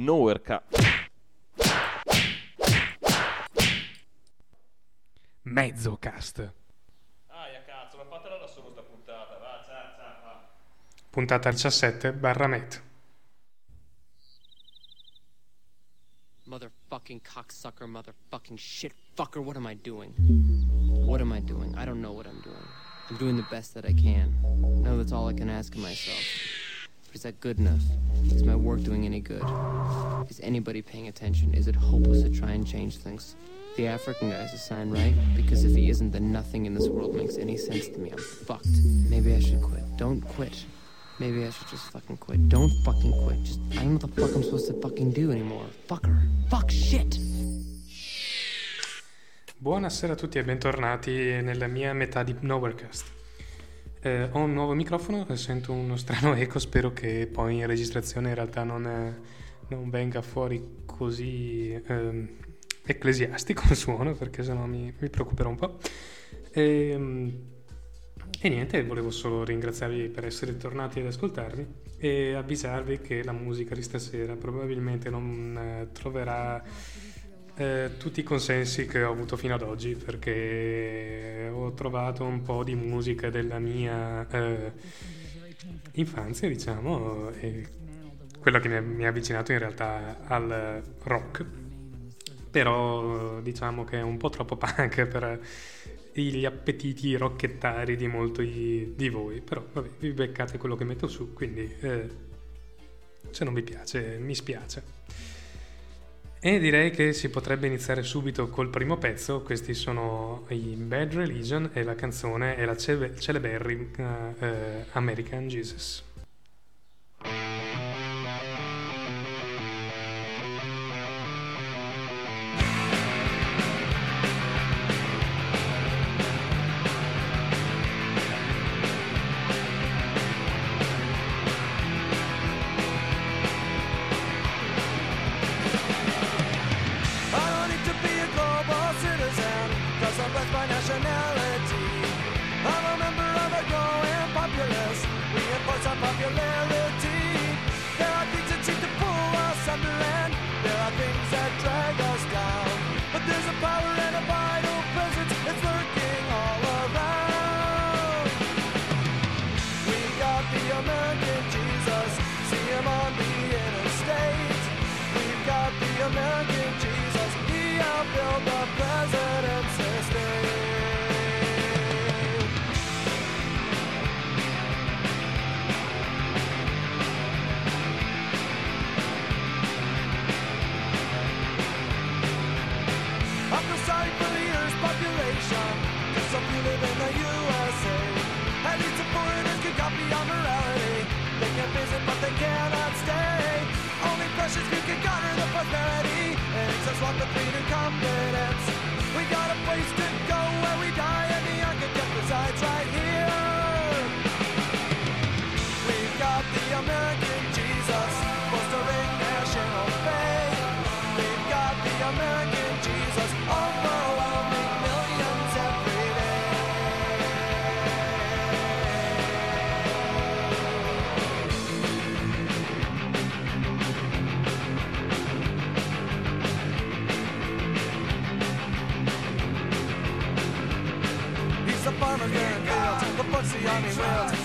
Nowhereca. Mezzocast. Aia cazzo, ma fatela da solo sta puntata, va, va. Puntata 17/net. Motherfucking cocksucker, motherfucking shit fucker, what am I doing? What am I doing? I don't know what I'm doing. I'm doing the best that I can. Now that's all I can ask of myself. But is that good enough? Is my work doing any good? Is anybody paying attention? Is it hopeless to try and change things? The African guy's a sign, right? Because if he isn't, then nothing in this world makes any sense to me. I'm fucked. Maybe I should quit. Don't quit. Maybe I should just fucking quit. Don't fucking quit. Just, I don't know what the fuck I'm supposed to fucking do anymore. Fucker. Fuck shit. Buonasera a tutti e bentornati nella mia metà di Nowherecast. Ho un nuovo microfono, sento uno strano eco, spero che poi in registrazione in realtà non venga fuori così ecclesiastico il suono, perché sennò mi preoccuperò un po'. E niente, volevo solo ringraziarvi per essere tornati ad ascoltarmi e avvisarvi che la musica di stasera probabilmente non troverà tutti i consensi che ho avuto fino ad oggi, perché ho trovato un po' di musica della mia infanzia, diciamo, e quella che mi ha avvicinato in realtà al rock, però diciamo che è un po' troppo punk per gli appetiti rocchettari di molti di voi, però vabbè, vi beccate quello che metto su, quindi se non vi piace mi spiace. E direi che si potrebbe iniziare subito col primo pezzo. Questi sono i Bad Religion e la canzone è la celeberrima American Jesus.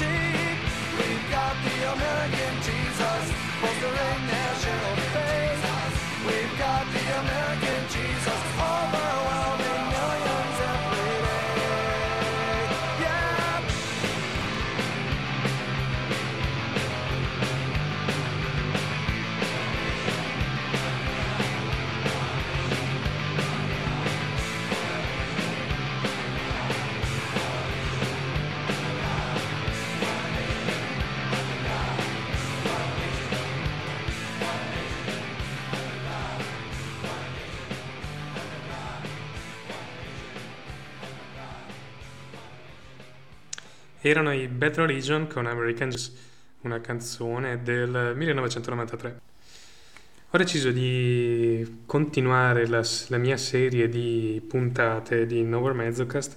We've got the American Jesus, fostering national faith. We've got the American Jesus, overwhelming millions every day. Yeah. erano i Bad Religion con American Jesus, una canzone del 1993. Ho deciso di continuare la mia serie di puntate di Nowherecast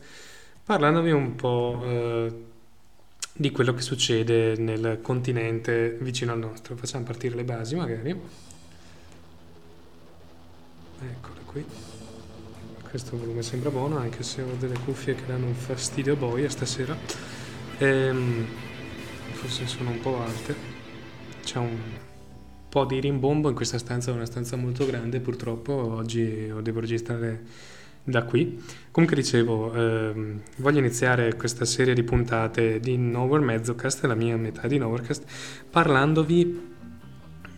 parlandovi un po' di quello che succede nel continente vicino al nostro. Facciamo partire le basi magari. Eccole qui. Questo volume sembra buono, anche se ho delle cuffie che danno un fastidio boia stasera. Forse sono un po' alte. C'è un po' di rimbombo in questa stanza, una stanza molto grande purtroppo, oggi devo registrare da qui. Comunque dicevo, voglio iniziare questa serie di puntate di Nowherecast, la mia metà di Nowherecast, parlandovi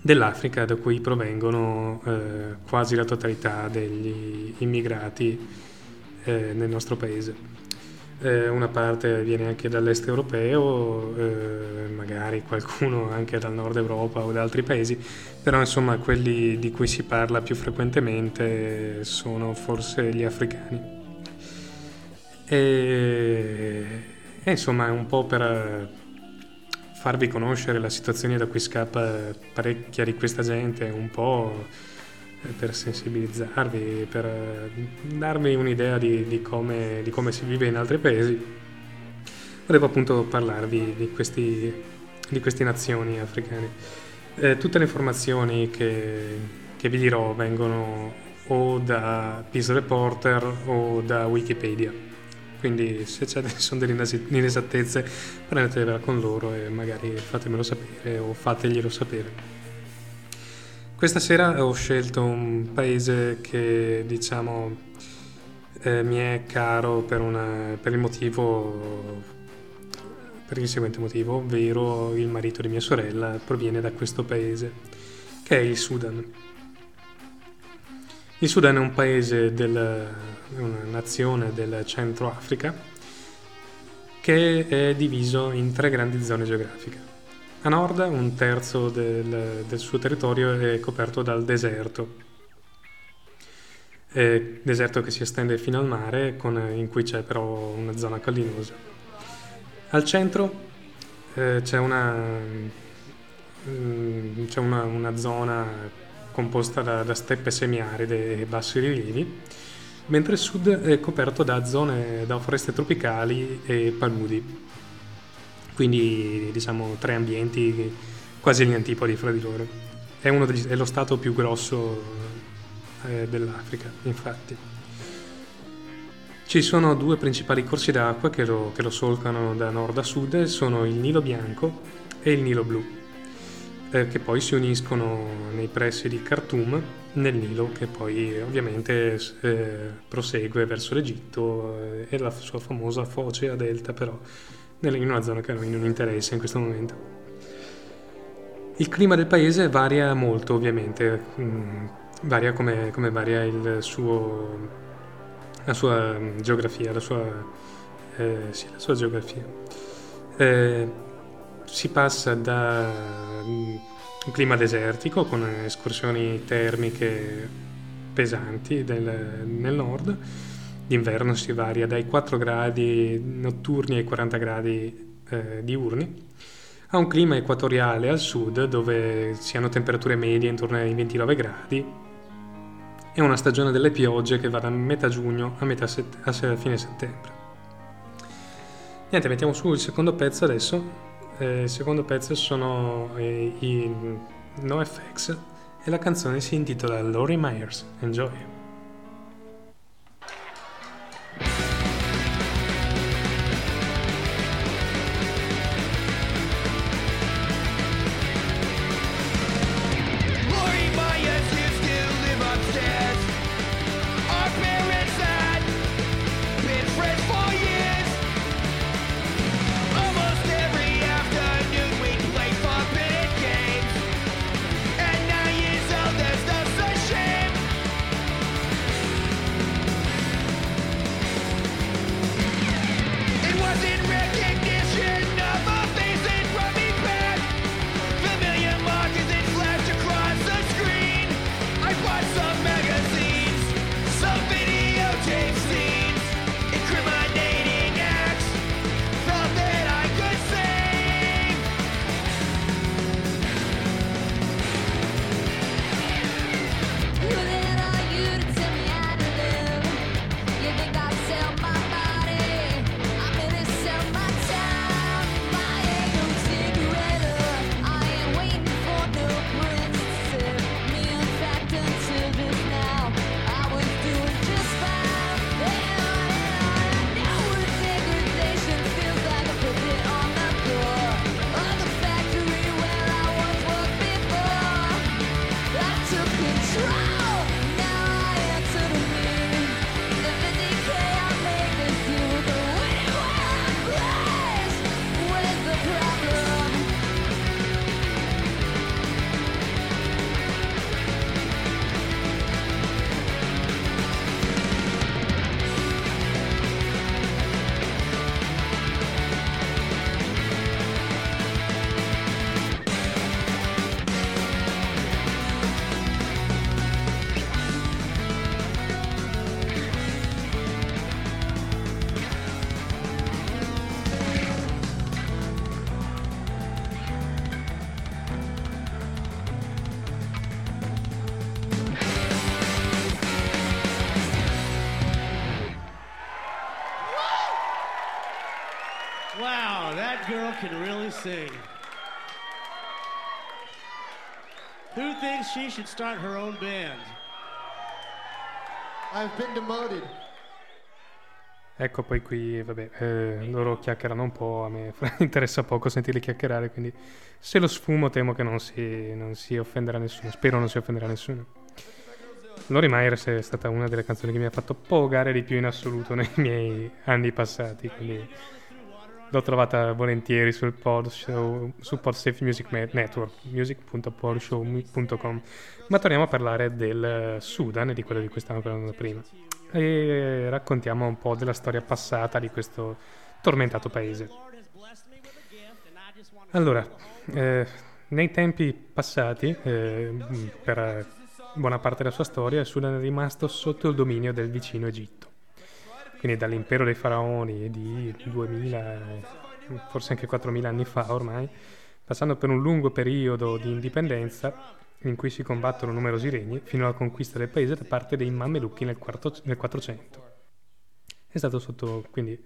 dell'Africa, da cui provengono quasi la totalità degli immigrati nel nostro paese. Una parte viene anche dall'est europeo, magari qualcuno anche dal nord Europa o da altri paesi, però insomma quelli di cui si parla più frequentemente sono forse gli africani. E insomma, un po' per farvi conoscere la situazione da cui scappa parecchia di questa gente, un po' per sensibilizzarvi, per darvi un'idea di come si vive in altri paesi, volevo appunto parlarvi di queste nazioni africane. Tutte le informazioni che vi dirò vengono o da Peace Reporter o da Wikipedia, quindi se sono delle inesattezze prendetevela con loro e magari fatemelo sapere o fateglielo sapere. Questa sera ho scelto un paese che, diciamo, mi è caro per il seguente motivo, ovvero il marito di mia sorella proviene da questo paese, che è il Sudan. Il Sudan è un paese, una nazione del Centro Africa, che è diviso in tre grandi zone geografiche. A nord un terzo del suo territorio è coperto dal deserto che si estende fino al mare, in cui c'è però una zona collinosa. Al centro c'è una zona composta da steppe semiaride e bassi rilievi, mentre il sud è coperto da foreste tropicali e paludi. Quindi diciamo tre ambienti quasi agli antipodi fra di loro. È lo stato più grosso dell'Africa, infatti. Ci sono due principali corsi d'acqua che lo solcano da nord a sud, sono il Nilo Bianco e il Nilo Blu, che poi si uniscono nei pressi di Khartoum nel Nilo, che poi ovviamente prosegue verso l'Egitto e la sua famosa foce a delta, però in una zona che a noi non interessa in questo momento. Il clima del paese varia molto, ovviamente, varia come varia la sua geografia. Si passa da un clima desertico con escursioni termiche pesanti nel nord. D'inverno si varia dai 4 gradi notturni ai 40 gradi diurni, a un clima equatoriale al sud dove si hanno temperature medie intorno ai 29 gradi e una stagione delle piogge che va da metà giugno a fine settembre. Niente, mettiamo su il secondo pezzo adesso. Il secondo pezzo sono i NoFX e la canzone si intitola Lori Myers. Enjoy! can really sing. Who thinks she should start her own band? I've been demoted. Ecco, poi qui, vabbè, loro chiacchierano un po', a me interessa poco sentirli chiacchierare, quindi se lo sfumo temo che non si offenderà nessuno, spero non si offenderà nessuno. Lori Myers è stata una delle canzoni che mi ha fatto pogare di più in assoluto nei miei anni passati, quindi l'ho trovata volentieri sul pod show, su PodSafe Music Network, music.podshow.com. Ma torniamo a parlare del Sudan e di quello di cui stavamo parlando prima. E raccontiamo un po' della storia passata di questo tormentato paese. Allora, nei tempi passati, per buona parte della sua storia, il Sudan è rimasto sotto il dominio del vicino Egitto. Quindi dall'impero dei faraoni di 2000, forse anche 4000 anni fa ormai, passando per un lungo periodo di indipendenza, in cui si combattono numerosi regni, fino alla conquista del paese da parte dei mamelucchi nel 400. È stato sotto, quindi,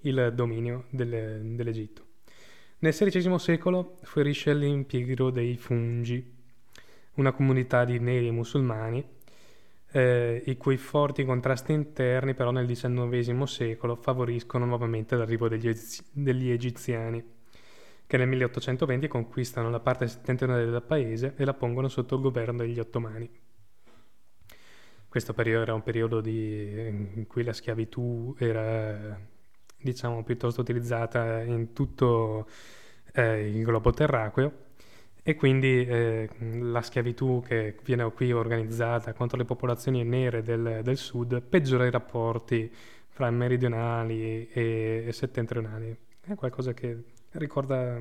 il dominio dell'Egitto. Nel XVI secolo fiorisce l'impiego dei fungi, una comunità di neri e musulmani, i cui forti contrasti interni, però, nel XIX secolo favoriscono nuovamente l'arrivo degli egiziani, che nel 1820 conquistano la parte settentrionale del paese e la pongono sotto il governo degli ottomani. Questo periodo era un periodo in cui la schiavitù era, diciamo, piuttosto utilizzata in tutto il globo terracqueo, e quindi la schiavitù che viene qui organizzata contro le popolazioni nere del sud peggiora i rapporti fra meridionali e settentrionali. È qualcosa che ricorda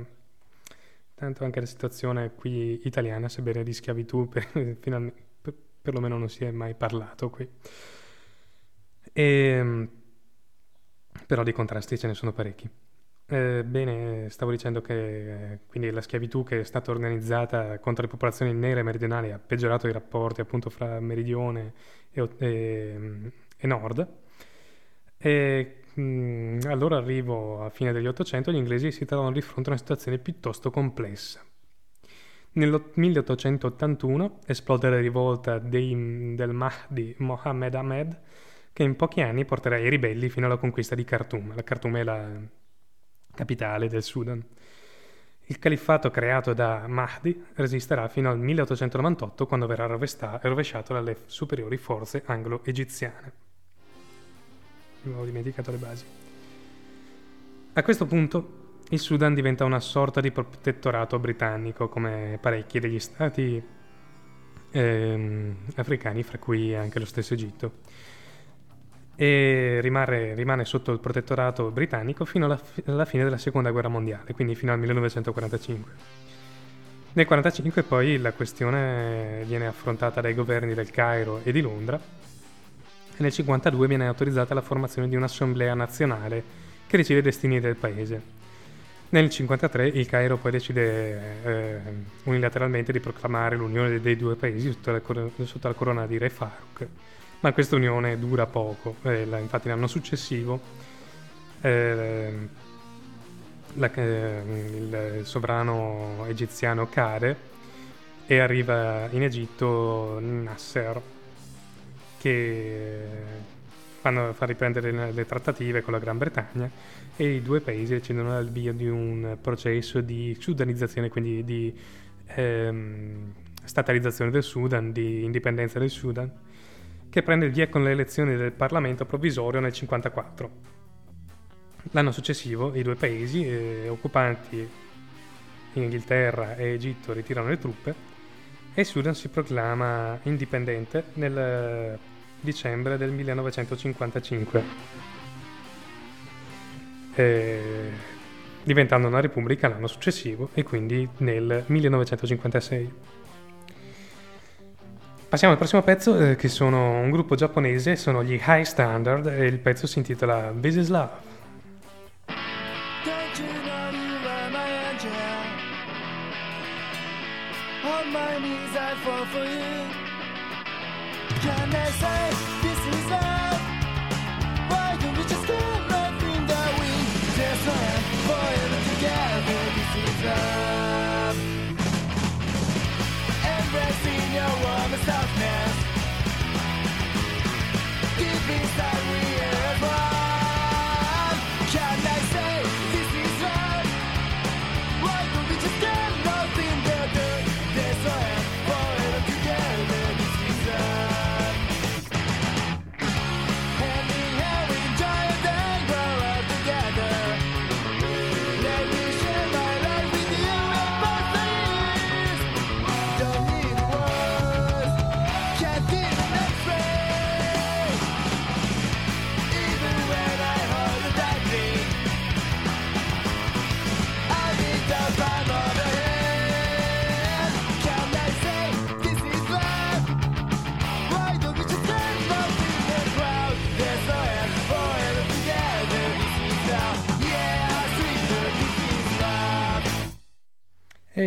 tanto anche la situazione qui italiana, sebbene di schiavitù perlomeno non si è mai parlato qui. Però di contrasti ce ne sono parecchi. Bene, stavo dicendo che quindi la schiavitù che è stata organizzata contro le popolazioni nere e meridionali ha peggiorato i rapporti appunto fra meridione e nord. Allora, arrivo a fine degli 800, gli inglesi si trovano di fronte a una situazione piuttosto complessa. Nel 1881 esplode la rivolta del Mahdi Mohammed Ahmed, che in pochi anni porterà i ribelli fino alla conquista di Khartoum. La Khartoum è la capitale del Sudan. Il califfato creato da Mahdi resisterà fino al 1898, quando verrà rovesciato dalle superiori forze anglo-egiziane. Ho dimenticato le basi. A questo punto il Sudan diventa una sorta di protettorato britannico, come parecchi degli stati africani, fra cui anche lo stesso Egitto, e rimane sotto il protettorato britannico fino alla fine della Seconda Guerra Mondiale, quindi fino al 1945. Nel 1945 poi la questione viene affrontata dai governi del Cairo e di Londra, e nel 1952 viene autorizzata la formazione di un'assemblea nazionale che decide i destini del paese. Nel 1953 il Cairo poi decide unilateralmente di proclamare l'unione dei due paesi sotto la corona di Re Farouk, ma questa unione dura poco. Infatti l'anno successivo il sovrano egiziano cade e arriva in Egitto Nasser, che fa riprendere le trattative con la Gran Bretagna, e i due paesi decidono l'avvio di un processo di sudanizzazione, quindi di statalizzazione del Sudan, di indipendenza del Sudan, che prende il via con le elezioni del Parlamento provvisorio nel 1954. L'anno successivo i due paesi occupanti, Inghilterra e Egitto, ritirano le truppe e il Sudan si proclama indipendente nel dicembre del 1955, diventando una repubblica l'anno successivo, e quindi nel 1956. Passiamo al prossimo pezzo, che sono un gruppo giapponese, sono gli High Standard, e il pezzo si intitola Business Love. Why don't we just do nothing that we did plan? Forever together.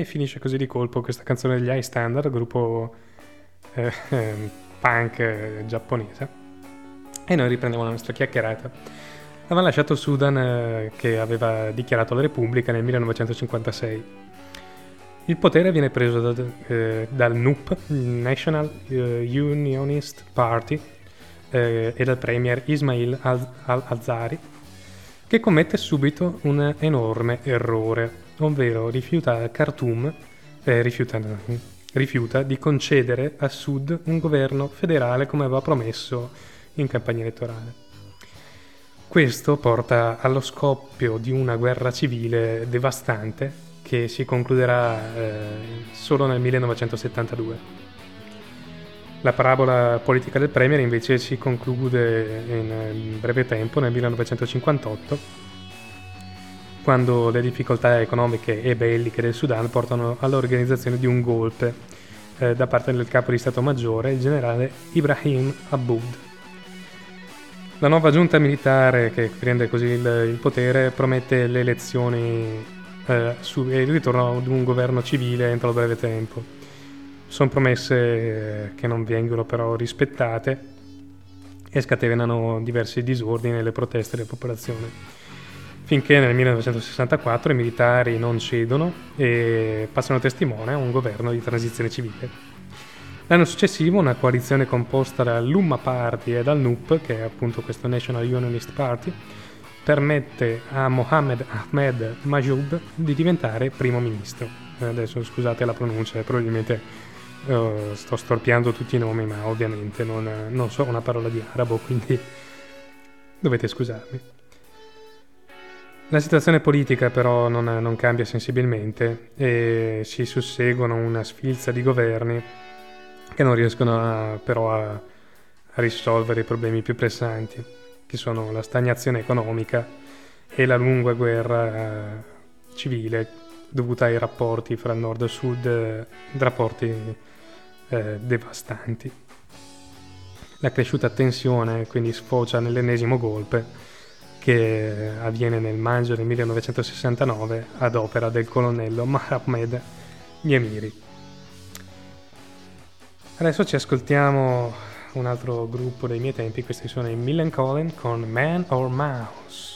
e finisce così di colpo questa canzone degli High Standard, gruppo punk giapponese. E noi riprendiamo la nostra chiacchierata. Aveva lasciato il Sudan che aveva dichiarato la Repubblica nel 1956. Il potere viene preso dal NUP, National Unionist Party, e dal premier Ismail al-Azari, che commette subito un enorme errore, ovvero rifiuta di concedere a Sud un governo federale come aveva promesso in campagna elettorale. Questo porta allo scoppio di una guerra civile devastante che si concluderà solo nel 1972. La parabola politica del premier invece si conclude in breve tempo, nel 1958, quando le difficoltà economiche e belliche del Sudan portano all'organizzazione di un golpe da parte del capo di Stato Maggiore, il generale Ibrahim Aboud. La nuova giunta militare, che prende così il potere, promette le elezioni e il ritorno ad un governo civile entro breve tempo. Sono promesse che non vengono però rispettate e scatenano diversi disordini e le proteste della popolazione, finché nel 1964 i militari non cedono e passano testimone a un governo di transizione civile. L'anno successivo una coalizione composta dall'Umma Party e dal NUP, che è appunto questo National Unionist Party, permette a Mohammed Ahmed Majoub di diventare primo ministro. Adesso scusate la pronuncia, probabilmente sto storpiando tutti i nomi, ma ovviamente non so una parola di arabo, quindi dovete scusarmi. La situazione politica però non cambia sensibilmente e si susseguono una sfilza di governi che non riescono però a risolvere i problemi più pressanti, che sono la stagnazione economica e la lunga guerra civile dovuta ai rapporti fra nord e sud, rapporti devastanti. La cresciuta tensione quindi sfocia nell'ennesimo golpe, che avviene nel maggio del 1969 ad opera del colonnello Mohammed Yemiri. Adesso ci ascoltiamo un altro gruppo dei miei tempi, questi sono i Millencolin con Man or Mouse.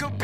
Up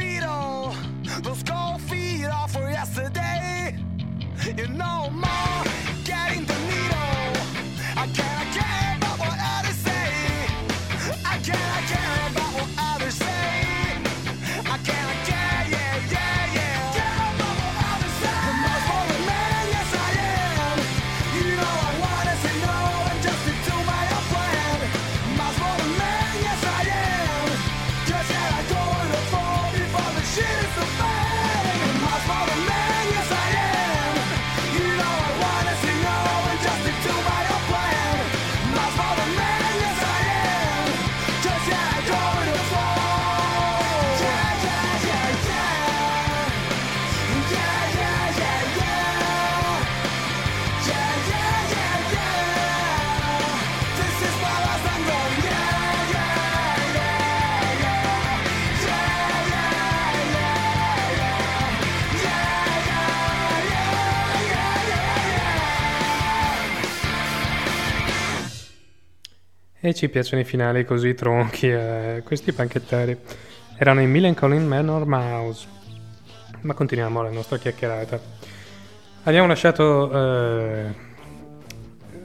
E ci piacciono i finali così tronchi, questi panchettari. Erano i Millencolin, Man or Mouse. Ma continuiamo la nostra chiacchierata. Abbiamo lasciato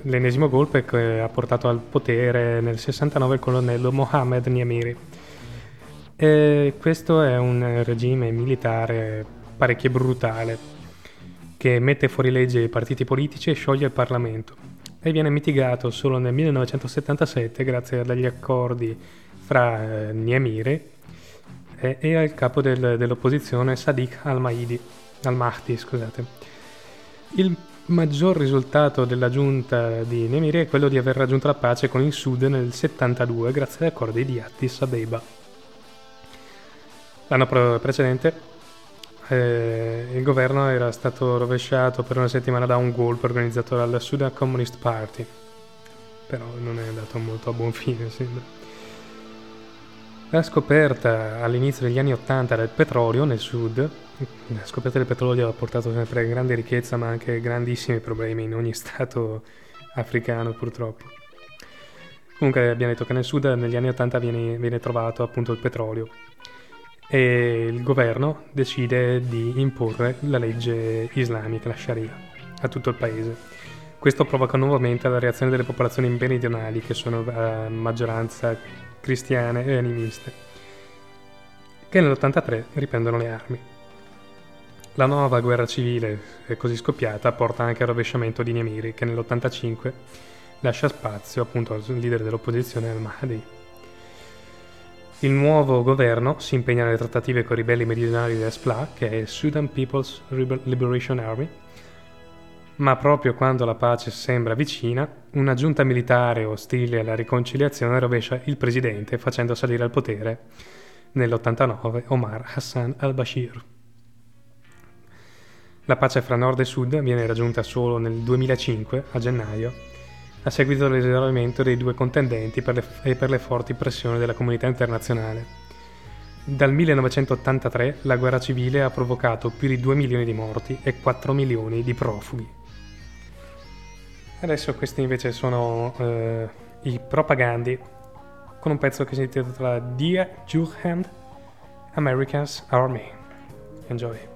l'ennesimo golpe che ha portato al potere nel 69 il colonnello Mohammed Niamiri. E questo è un regime militare parecchio brutale che mette fuori legge i partiti politici e scioglie il Parlamento, e viene mitigato solo nel 1977 grazie agli accordi fra Niamiri e al capo dell'opposizione Sadiq al-Mahdi, scusate. Il maggior risultato della giunta di Niamiri è quello di aver raggiunto la pace con il Sud nel 72 grazie agli accordi di Addis Ababa. L'anno precedente il governo era stato rovesciato per una settimana da un golpe organizzato dal Sudan Communist Party, però non è andato molto a buon fine, sembra. La scoperta all'inizio degli anni 80 del petrolio nel Sud, la scoperta del petrolio ha portato sempre grande ricchezza ma anche grandissimi problemi in ogni stato africano, purtroppo. Comunque abbiamo detto che nel Sud negli anni 80 viene trovato appunto il petrolio, e il governo decide di imporre la legge islamica, la sharia, a tutto il paese. Questo provoca nuovamente la reazione delle popolazioni meridionali, che sono a maggioranza cristiane e animiste, che nell'83 riprendono le armi. La nuova guerra civile così scoppiata porta anche al rovesciamento di Niamiri, che nell'85 lascia spazio appunto al leader dell'opposizione al-Mahdi. Il nuovo governo si impegna nelle trattative con i ribelli meridionali dell'SPLA, che è il Sudan People's Liberation Army, ma proprio quando la pace sembra vicina, una giunta militare ostile alla riconciliazione rovescia il presidente, facendo salire al potere nell'89 Omar al-Bashir. La pace fra nord e sud viene raggiunta solo nel 2005, a gennaio, a seguito dell'esaurimento dei due contendenti per le forti pressioni della comunità internazionale. Dal 1983 la guerra civile ha provocato più di 2 milioni di morti e 4 milioni di profughi. Adesso questi invece sono i propagandi, con un pezzo che si intitola Dear Jugend, America's Army. Enjoy.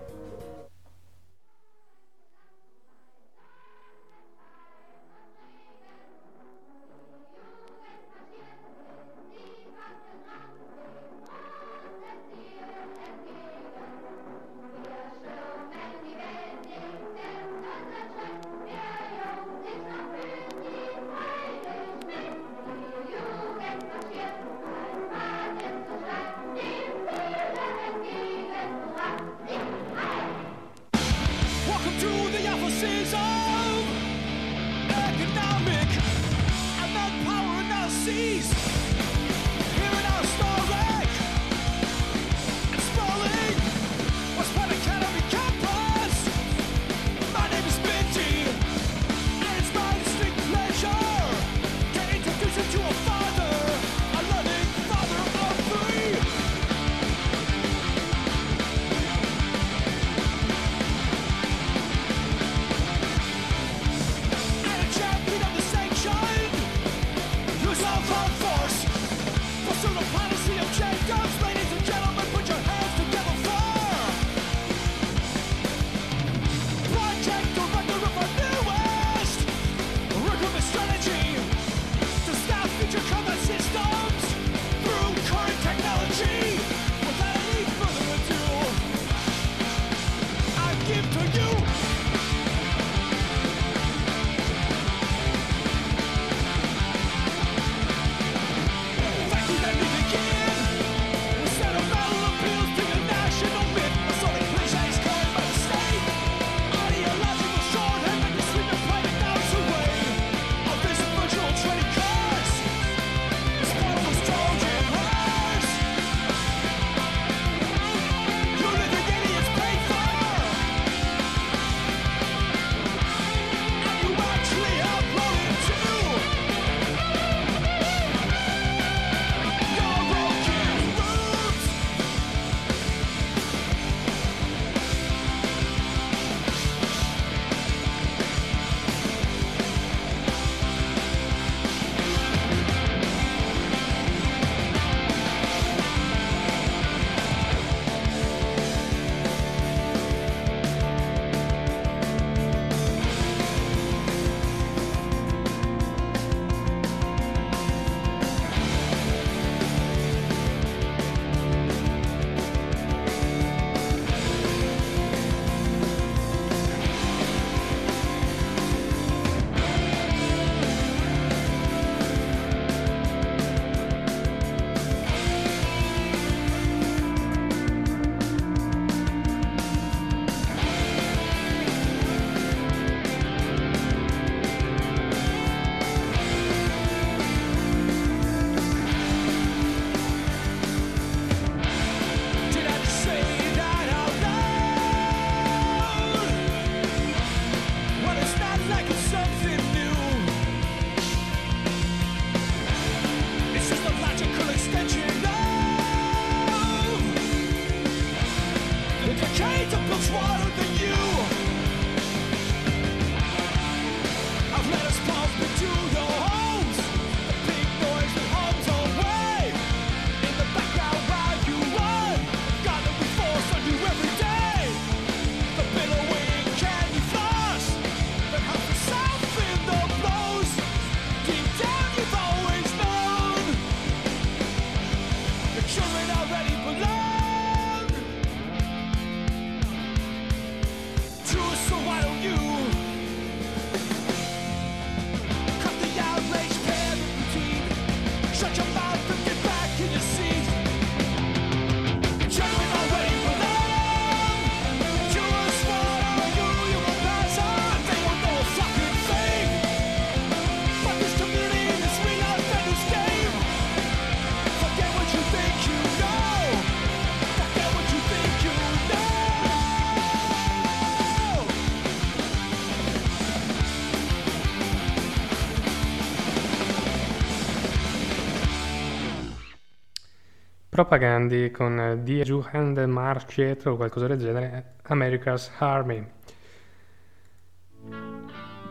Propagandi con Die Jugendmarschäre o qualcosa del genere, America's Army.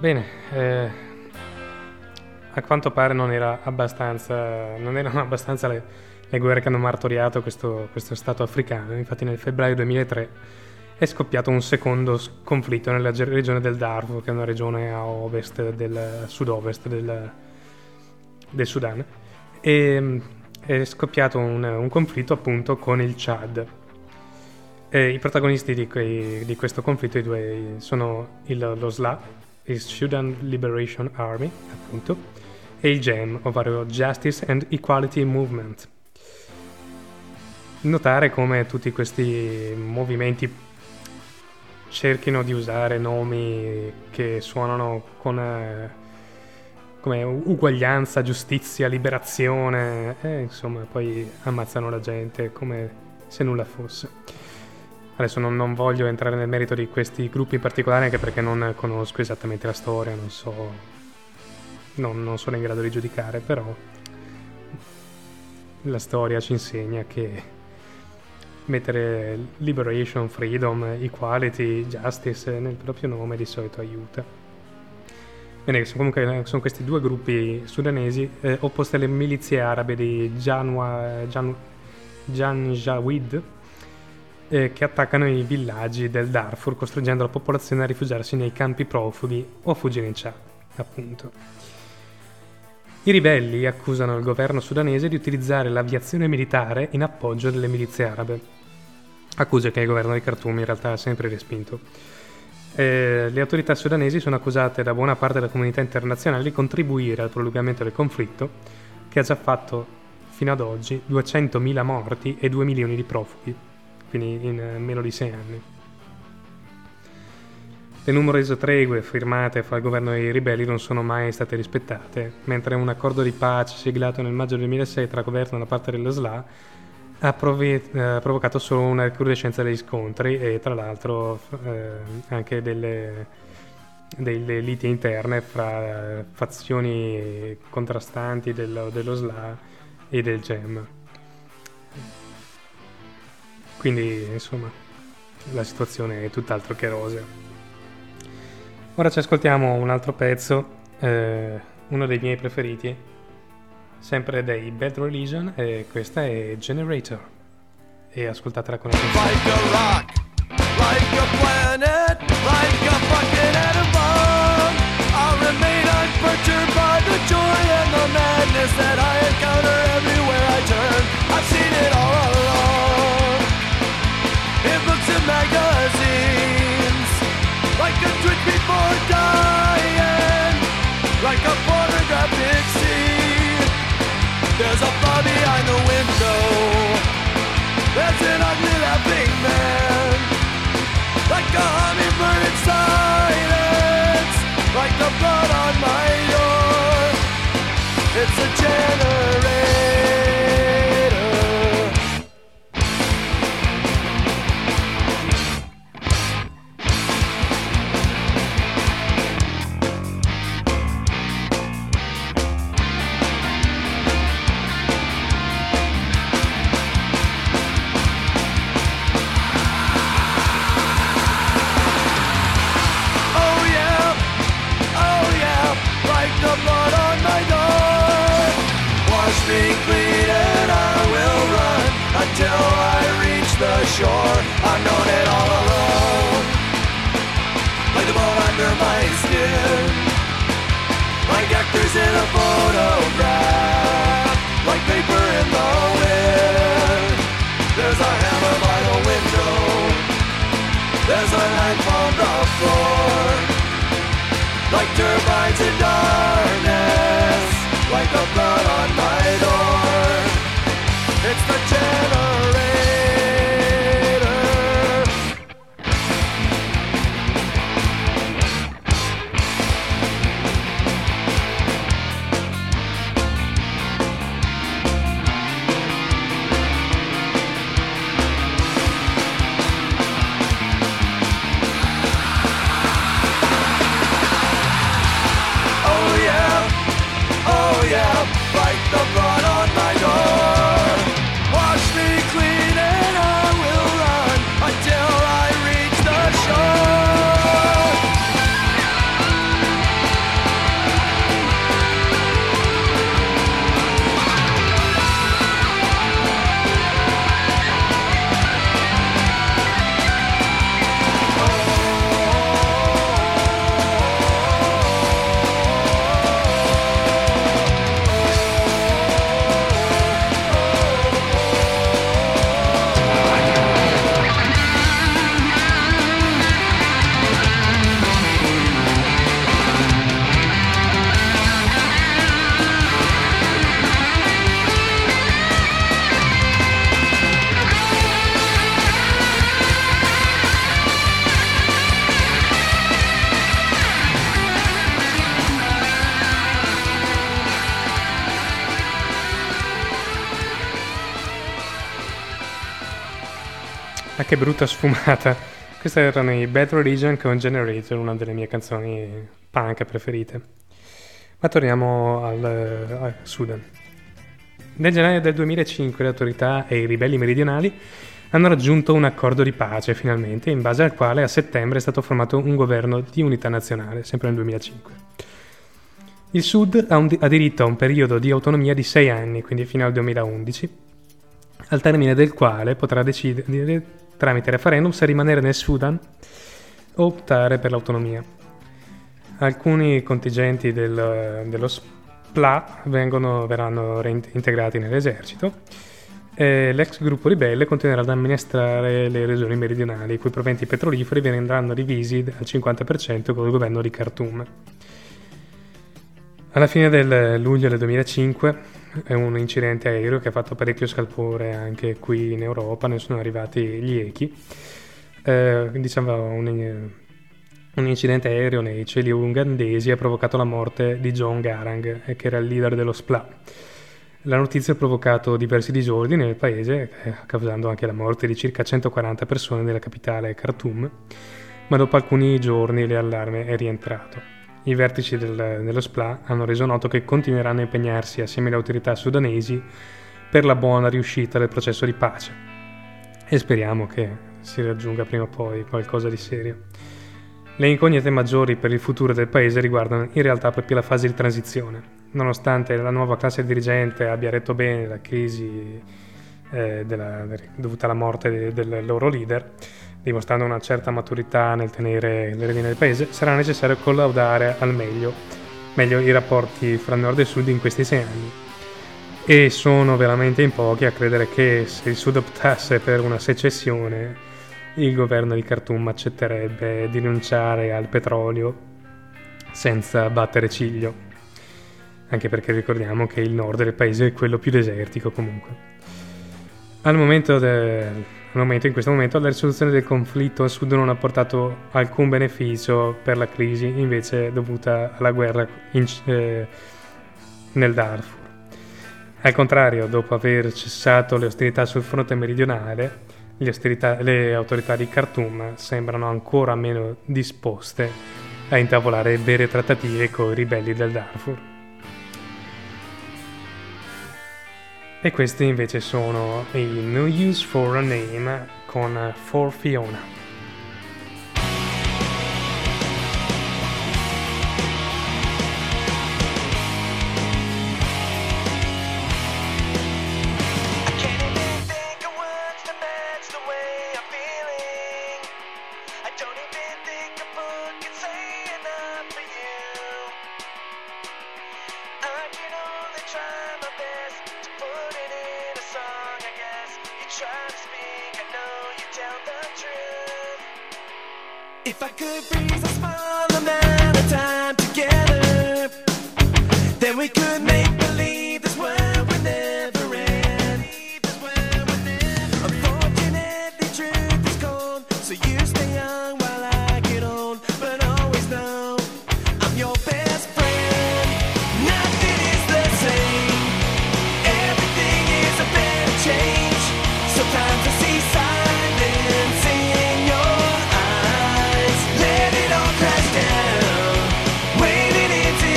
Bene, a quanto pare non erano abbastanza le guerre che hanno martoriato questo stato africano. Infatti nel febbraio 2003 è scoppiato un secondo conflitto nella regione del Darfur, che è una regione a ovest del sud-ovest del Sudan, e è scoppiato un conflitto appunto con il Chad. E i protagonisti di questo conflitto sono lo SLA, il Sudan Liberation Army appunto, e il JAM, ovvero Justice and Equality Movement. Notare come tutti questi movimenti cerchino di usare nomi che suonano con come uguaglianza, giustizia, liberazione, insomma, poi ammazzano la gente come se nulla fosse. Adesso non voglio entrare nel merito di questi gruppi in particolare, anche perché non conosco esattamente la storia, non sono in grado di giudicare, però la storia ci insegna che mettere liberation, freedom, equality, justice nel proprio nome di solito aiuta. Bene, comunque sono questi due gruppi sudanesi opposti alle milizie arabe di Janjawid, che attaccano i villaggi del Darfur, costringendo la popolazione a rifugiarsi nei campi profughi o a fuggire in Chad, appunto. I ribelli accusano il governo sudanese di utilizzare l'aviazione militare in appoggio delle milizie arabe, accuse che il governo di Khartoum in realtà ha sempre respinto. Le autorità sudanesi sono accusate da buona parte della comunità internazionale di contribuire al prolungamento del conflitto, che ha già fatto fino ad oggi 200.000 morti e 2 milioni di profughi, quindi in meno di 6 anni. Le numerose tregue firmate fra il governo e i ribelli non sono mai state rispettate, mentre un accordo di pace siglato nel maggio 2006 tra governo e una parte dello SLA ha provocato solo una recrudescenza degli scontri e tra l'altro anche delle liti interne fra fazioni contrastanti dello SLA e del JAM. Quindi insomma la situazione è tutt'altro che rosea. Ora ci ascoltiamo un altro pezzo, uno dei miei preferiti, sempre dei Bad Religion, e questa è Generator, e ascoltatela con attenzione. Like a rock, like a planet, like a fucking animal, I'll remain unperturbed by the joy and the madness that I encounter everywhere I turn. I've seen it all along, in books and magazines, like a tweet before dying, like a pornographic scene. There's a fly behind the window, there's an ugly laughing man, like a hummingbird in silence, like the blood on my door. It's a generator. when I called the floor. Like turbines in darkness, like the blood on my door. It's the che brutta sfumata. Questa erano i Bad Religion con Generator, una delle mie canzoni punk preferite. Ma torniamo al Sudan. Nel gennaio del 2005 le autorità e i ribelli meridionali hanno raggiunto un accordo di pace finalmente, in base al quale a settembre è stato formato un governo di unità nazionale, sempre nel 2005. Il Sud ha diritto a un periodo di autonomia di 6 anni, quindi fino al 2011, al termine del quale potrà decidere tramite referendum se rimanere nel Sudan o optare per l'autonomia. Alcuni contingenti dello SPLA verranno reintegrati nell'esercito e l'ex gruppo ribelle continuerà ad amministrare le regioni meridionali, i cui proventi petroliferi verranno divisi al 50% col governo di Khartoum. Alla fine del luglio del 2005 è un incidente aereo che ha fatto parecchio scalpore anche qui in Europa, ne sono arrivati gli echi. Un incidente aereo nei cieli ugandesi ha provocato la morte di John Garang, che era il leader dello SPLA. La notizia ha provocato diversi disordini nel paese, causando anche la morte di circa 140 persone nella capitale Khartoum, ma dopo alcuni giorni l'allarme è rientrato. I vertici dello SPLA hanno reso noto che continueranno a impegnarsi assieme alle autorità sudanesi per la buona riuscita del processo di pace, e speriamo che si raggiunga prima o poi qualcosa di serio. Le incognite maggiori per il futuro del paese riguardano in realtà proprio la fase di transizione. Nonostante la nuova classe dirigente abbia retto bene la crisi dovuta alla morte del loro leader, dimostrando una certa maturità nel tenere le redini del paese, sarà necessario collaudare al meglio i rapporti fra nord e sud in questi 6 anni. E sono veramente in pochi a credere che se il sud optasse per una secessione, il governo di Khartoum accetterebbe di rinunciare al petrolio senza battere ciglio, anche perché ricordiamo che il nord del paese è quello più desertico comunque. In questo momento la risoluzione del conflitto al sud non ha portato alcun beneficio per la crisi, invece dovuta alla guerra nel Darfur. Al contrario, dopo aver cessato le ostilità sul fronte meridionale, le autorità di Khartoum sembrano ancora meno disposte a intavolare vere trattative coi ribelli del Darfur. E questi invece sono i No Use for a Name con For Fiona. Try to speak, I know you tell the truth. If I could bring a small amount of time together, then we could make believe this world would never end. Unfortunately, truth is cold, so you stay young while I get on, but always know I'm your best friend. Nothing is the same, everything is a better change. Sometimes I see silence in your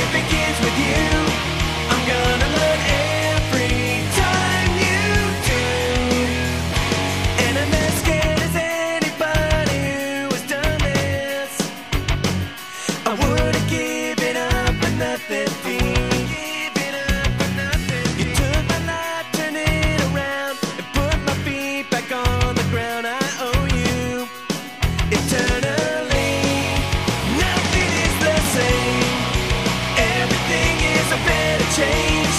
eyes, let it all crash down, waiting until it begins with you. I'm gonna learn every time you do, and I'm as scared as anybody who has done this. I would've given up for nothing, you took my life, turned it around, and put my feet back on the ground. I owe you eternally. Nothing is the same, everything is a better change.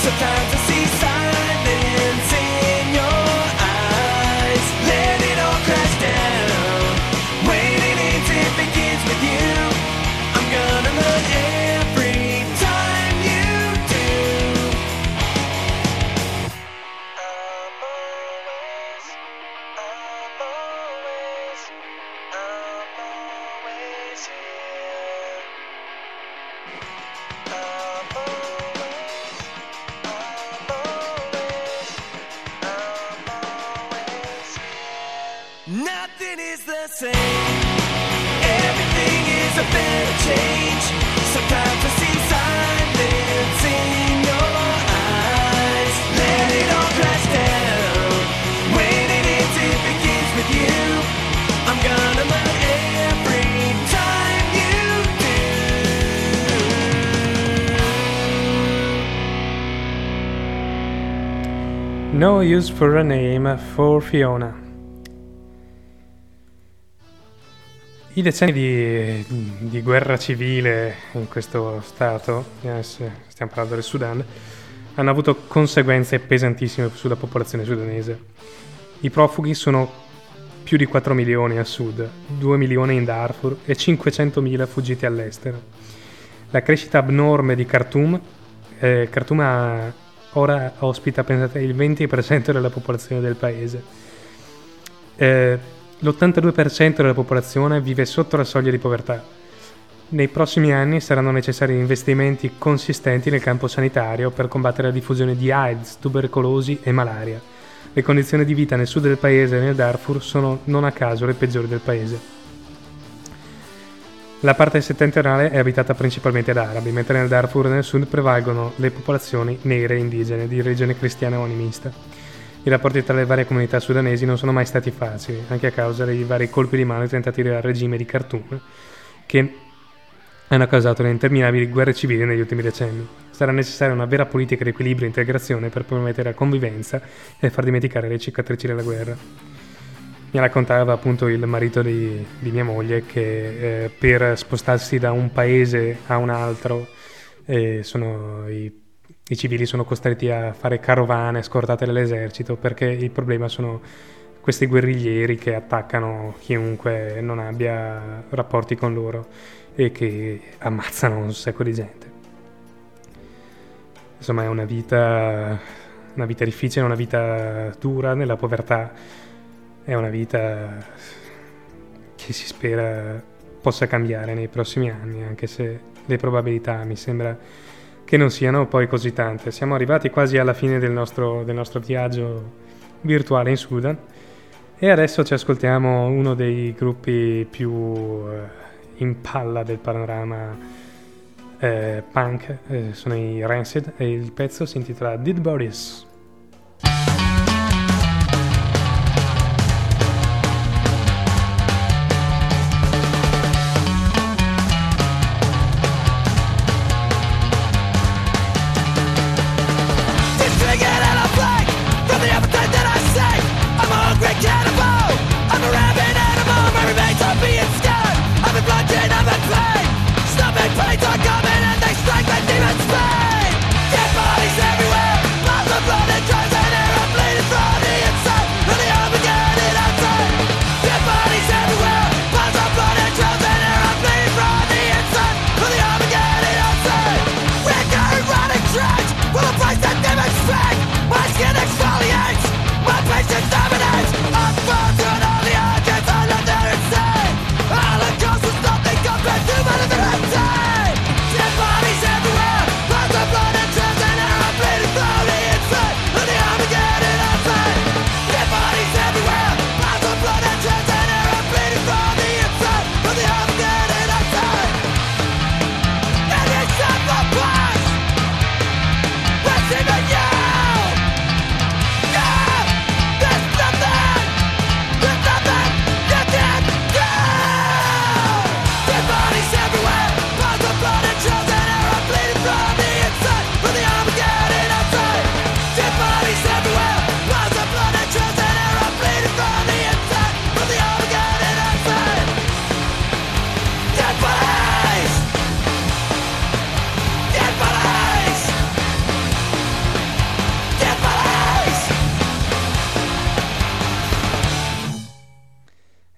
Sometimes I see silence in your eyes, let it all crash down, waiting until it begins with you. I'm gonna learn every time you do. Nothing is the same, everything is a better change. Sometimes I see silence in your eyes, let it all crash down, waiting until it begins with you. I'm gonna learn every time you No Use for a Name, For Fiona. I decenni di guerra civile in questo stato, stiamo parlando del Sudan, hanno avuto conseguenze pesantissime sulla popolazione sudanese. I profughi sono più di 4 milioni al sud, 2 milioni in Darfur e 500.000 fuggiti all'estero. La crescita abnorme di Khartoum, ora ospita, pensate, il 20% della popolazione del paese. L'82% della popolazione vive sotto la soglia di povertà. Nei prossimi anni saranno necessari investimenti consistenti nel campo sanitario per combattere la diffusione di AIDS, tubercolosi e malaria. Le condizioni di vita nel sud del paese e nel Darfur sono non a caso le peggiori del paese. La parte settentrionale è abitata principalmente da arabi, mentre nel Darfur e nel sud prevalgono le popolazioni nere e indigene di religione cristiana o animista. I rapporti tra le varie comunità sudanesi non sono mai stati facili, anche a causa dei vari colpi di mano tentati dal regime di Khartoum, che hanno causato le interminabili guerre civili negli ultimi decenni. Sarà necessaria una vera politica di equilibrio e integrazione per permettere la convivenza e far dimenticare le cicatrici della guerra. Mi raccontava appunto il marito di mia moglie che per spostarsi da un paese a un altro I civili sono costretti a fare carovane scortate dall'esercito, perché il problema sono questi guerriglieri che attaccano chiunque non abbia rapporti con loro e che ammazzano un sacco di gente. Insomma, è una vita difficile, una vita dura nella povertà, è una vita che si spera possa cambiare nei prossimi anni, anche se le probabilità mi sembra che non siano poi così tante. Siamo arrivati quasi alla fine del nostro viaggio virtuale in Sudan e adesso ci ascoltiamo uno dei gruppi più in palla del panorama punk, sono i Rancid e il pezzo si intitola Dead Bodies. Coming and they strike my demons' pain. Dead bodies everywhere, lots of blood.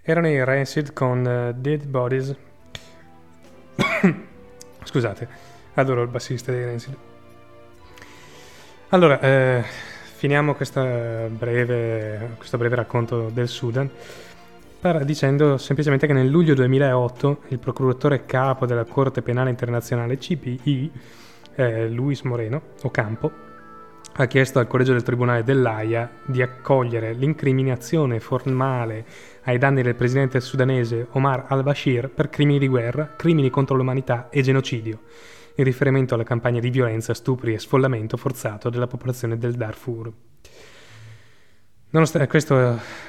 Erano i Rancid con Dead Bodies. Scusate, adoro il bassista dei Rancid. Allora, finiamo questo breve racconto del Sudan dicendo semplicemente che nel luglio 2008 il procuratore capo della Corte Penale Internazionale CPI, Luis Moreno Ocampo, ha chiesto al Collegio del Tribunale dell'Aia di accogliere l'incriminazione formale ai danni del presidente sudanese Omar al-Bashir per crimini di guerra, crimini contro l'umanità e genocidio, in riferimento alla campagna di violenza, stupri e sfollamento forzato della popolazione del Darfur. Questo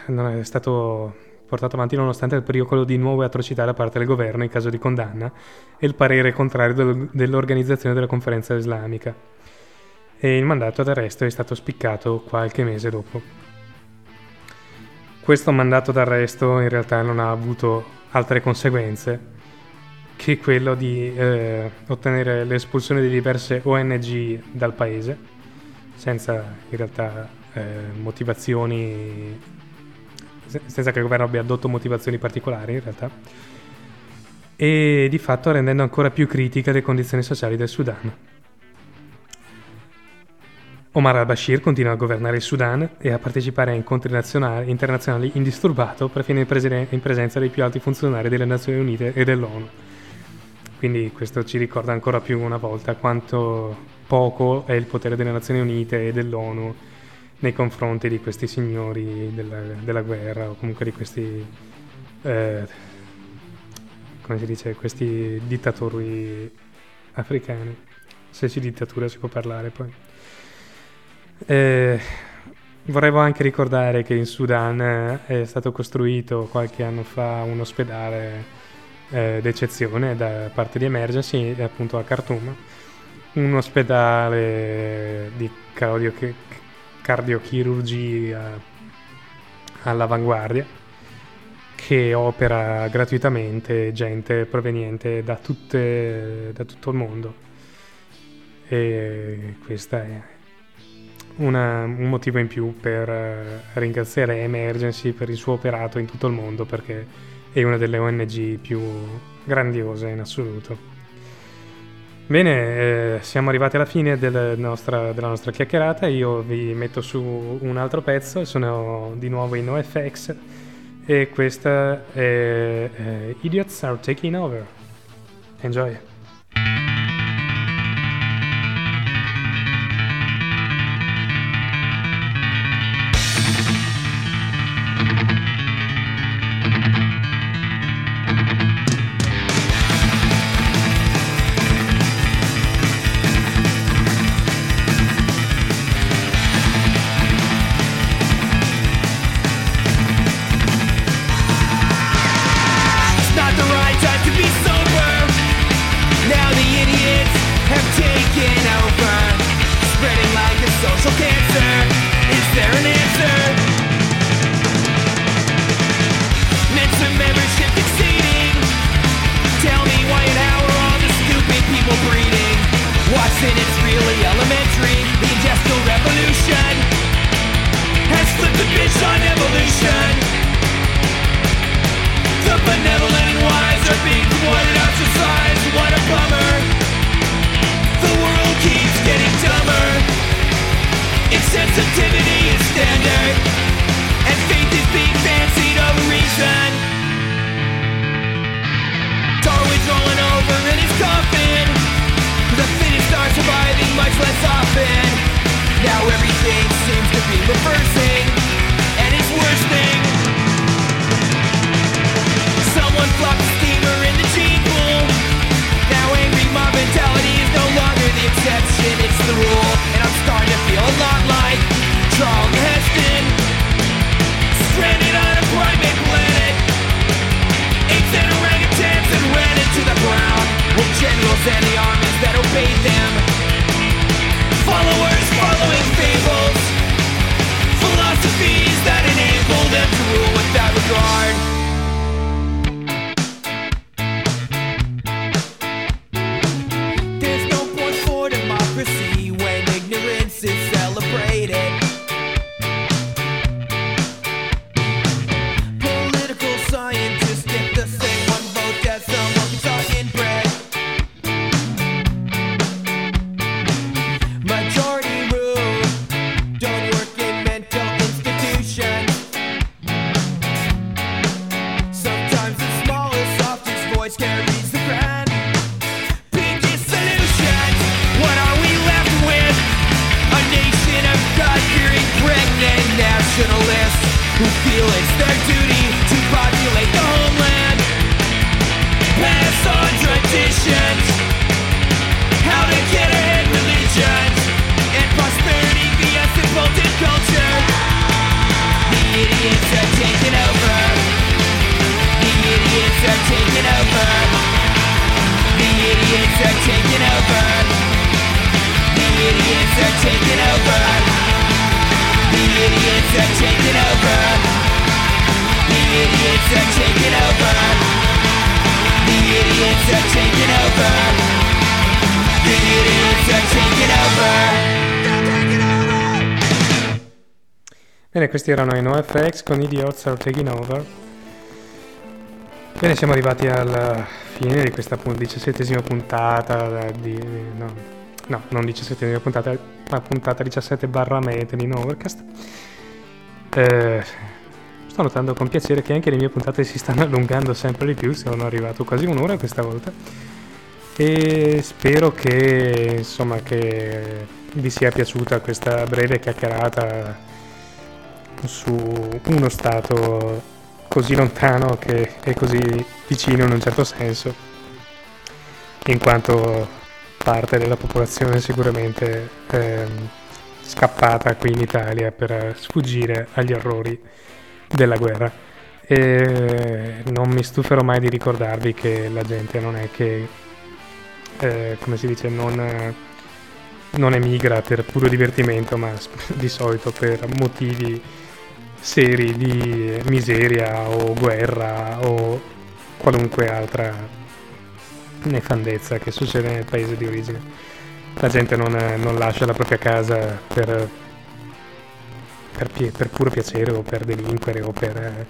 non è stato portato avanti nonostante il pericolo di nuove atrocità da parte del governo in caso di condanna e il parere contrario dell'organizzazione della conferenza islamica, e il mandato d'arresto è stato spiccato qualche mese dopo. Questo mandato d'arresto in realtà non ha avuto altre conseguenze che quello di ottenere l'espulsione di diverse ONG dal paese senza in realtà motivazioni, senza che il governo abbia addotto motivazioni particolari in realtà, e di fatto rendendo ancora più critiche le condizioni sociali del Sudan. Omar al-Bashir continua a governare il Sudan e a partecipare a incontri internazionali indisturbato, perfino in presenza dei più alti funzionari delle Nazioni Unite e dell'ONU. Quindi questo ci ricorda ancora più una volta quanto poco è il potere delle Nazioni Unite e dell'ONU nei confronti di questi signori della guerra, o comunque di questi questi dittatori africani, se di dittatura si può parlare. Poi vorrei anche ricordare che in Sudan è stato costruito qualche anno fa un ospedale d'eccezione da parte di Emergency, appunto a Khartoum, un ospedale di cardiochirurgia all'avanguardia che opera gratuitamente gente proveniente da tutto il mondo, e questo è un motivo in più per ringraziare Emergency per il suo operato in tutto il mondo, perché è una delle ONG più grandiose in assoluto. Bene, siamo arrivati alla fine della nostra chiacchierata. Io vi metto su un altro pezzo, sono di nuovo in NoFX e questa è Idiots Are Taking Over. Enjoy! Be sober. who feel it's their duty to populate the homeland, pass on traditions, how to get ahead religions, and prosperity via simple culture. The idiots are taking over. The idiots are taking over. The idiots are taking over. The idiots are taking over. The idiots are taking over. The idiots are taking over. The idiots are taking over. The idiots are taking over. Bene, questi erano i NoFX con Idiots are taking over. Bene, siamo arrivati alla fine di questa 17esima puntata di... No, non 17esima puntata, ma puntata 17/20 di Nowherecast. Sto notando con piacere che anche le mie puntate si stanno allungando sempre di più, sono arrivato quasi un'ora questa volta. E spero che, insomma, che vi sia piaciuta questa breve chiacchierata su uno stato così lontano che è così vicino in un certo senso, in quanto parte della popolazione sicuramente scappata qui in Italia per sfuggire agli orrori della guerra. E non mi stuferò mai di ricordarvi che la gente non è che come si dice, non emigra per puro divertimento, ma di solito per motivi seri di miseria o guerra o qualunque altra nefandezza che succede nel paese di origine. La gente non lascia la propria casa per puro piacere o per delinquere o per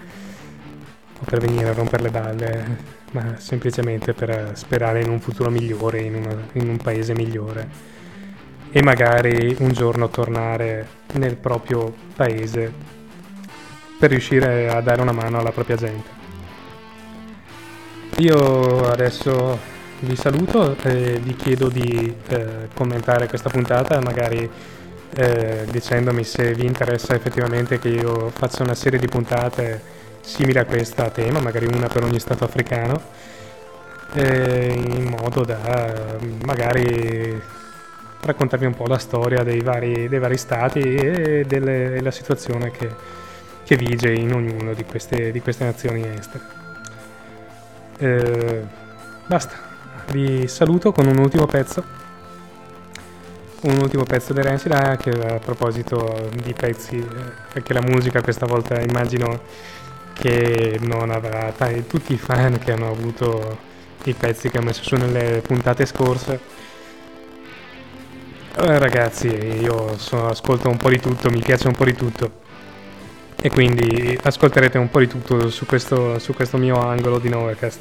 venire a rompere le balle, ma semplicemente per sperare in un futuro migliore, in un paese migliore, e magari un giorno tornare nel proprio paese per riuscire a dare una mano alla propria gente. Io adesso vi saluto, vi chiedo di commentare questa puntata, magari dicendomi se vi interessa effettivamente che io faccia una serie di puntate simili a questa tema, magari una per ogni stato africano, in modo da magari raccontarvi un po' la storia dei vari stati e della situazione che vige in ognuno di queste nazioni estere. Basta. Vi saluto con un ultimo pezzo di Rancid, che a proposito di pezzi, perché la musica questa volta immagino che non avrà tutti i fan che hanno avuto i pezzi che ho messo su nelle puntate scorse. Ragazzi, io ascolto un po' di tutto, mi piace un po' di tutto, e quindi ascolterete un po' di tutto su questo mio angolo di Nowherecast.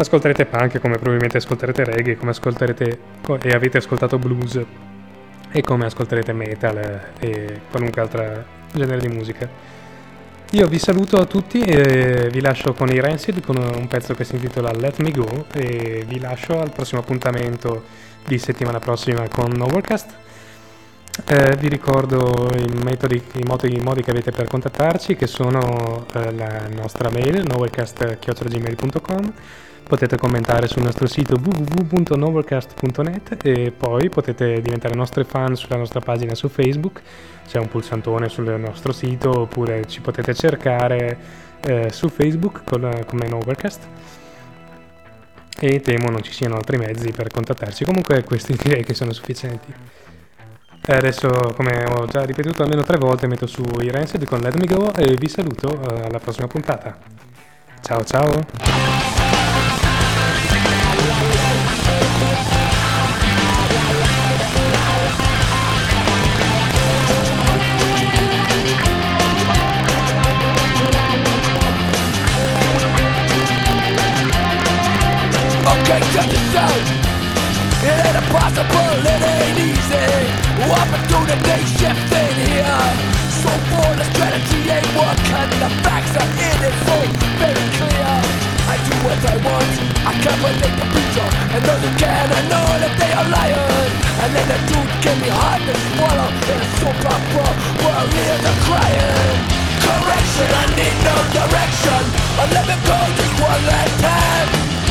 Ascolterete punk, come probabilmente ascolterete reggae, come ascolterete e avete ascoltato blues, e come ascolterete metal e qualunque altro genere di musica. Io vi saluto a tutti e vi lascio con i Rancid, con un pezzo che si intitola Let Me Go, e vi lascio al prossimo appuntamento di settimana prossima con Nowherecast. Vi ricordo i modi che avete per contattarci, che sono la nostra mail nowherecast@gmail.com. Potete commentare sul nostro sito www.nowherecast.net, e poi potete diventare nostri fan sulla nostra pagina su Facebook. C'è un pulsantone sul nostro sito, oppure ci potete cercare su Facebook come Nowherecast. E temo non ci siano altri mezzi per contattarci, comunque questi direi che sono sufficienti. Adesso, come ho già ripetuto almeno 3 volte, metto su i Rancid con Let Me Go e vi saluto alla prossima puntata. Ciao ciao! Okay, check this out. It ain't impossible, it ain't easy. Opportunity shift in here. So for the strategy ain't working. The facts are in it, so very clear. I do what I want, I can't relate the preacher. And those who can, I know that they are liars. And then the truth can be hard to swallow. In a so proper world, here's a crying. correction. I need no direction. I'll let me go just one last time.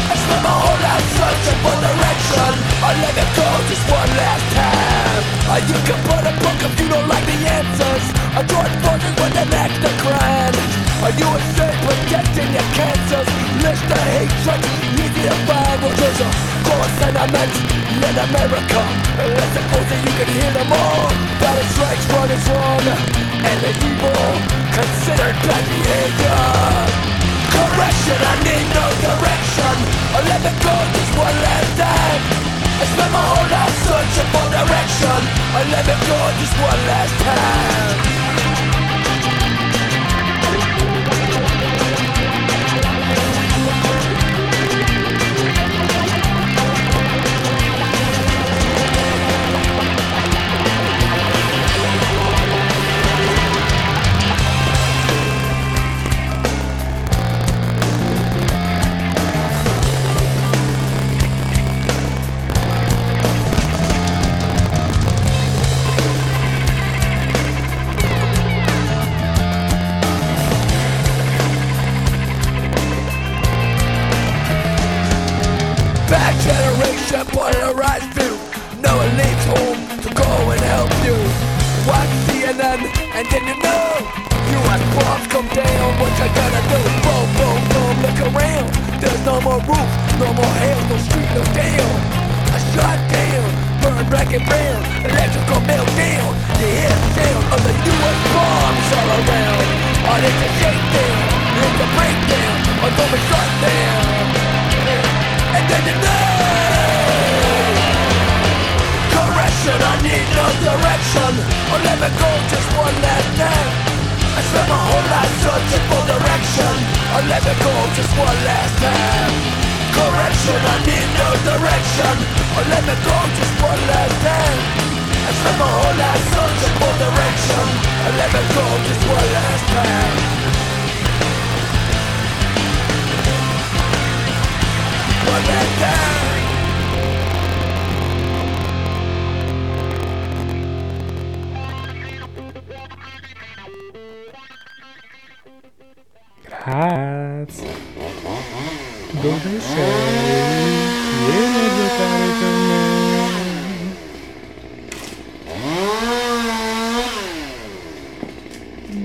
I spent my whole life searching for direction. I'll let me go just one last time. You can burn a book if you don't like the answers. I join forces with an act of crime. Are you a saint protecting your cancers? List the hatred, easy to find. Well, there's a core sentiment in America. And I suppose that you can hear them all. That is right, wrong is wrong. And the evil considered bad behavior. Correction, I need no direction. I'll let me go just one last time. I spent my whole life searching for direction. I'll let me go just one last time.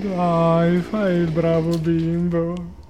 Dai, fai il bravo bimbo.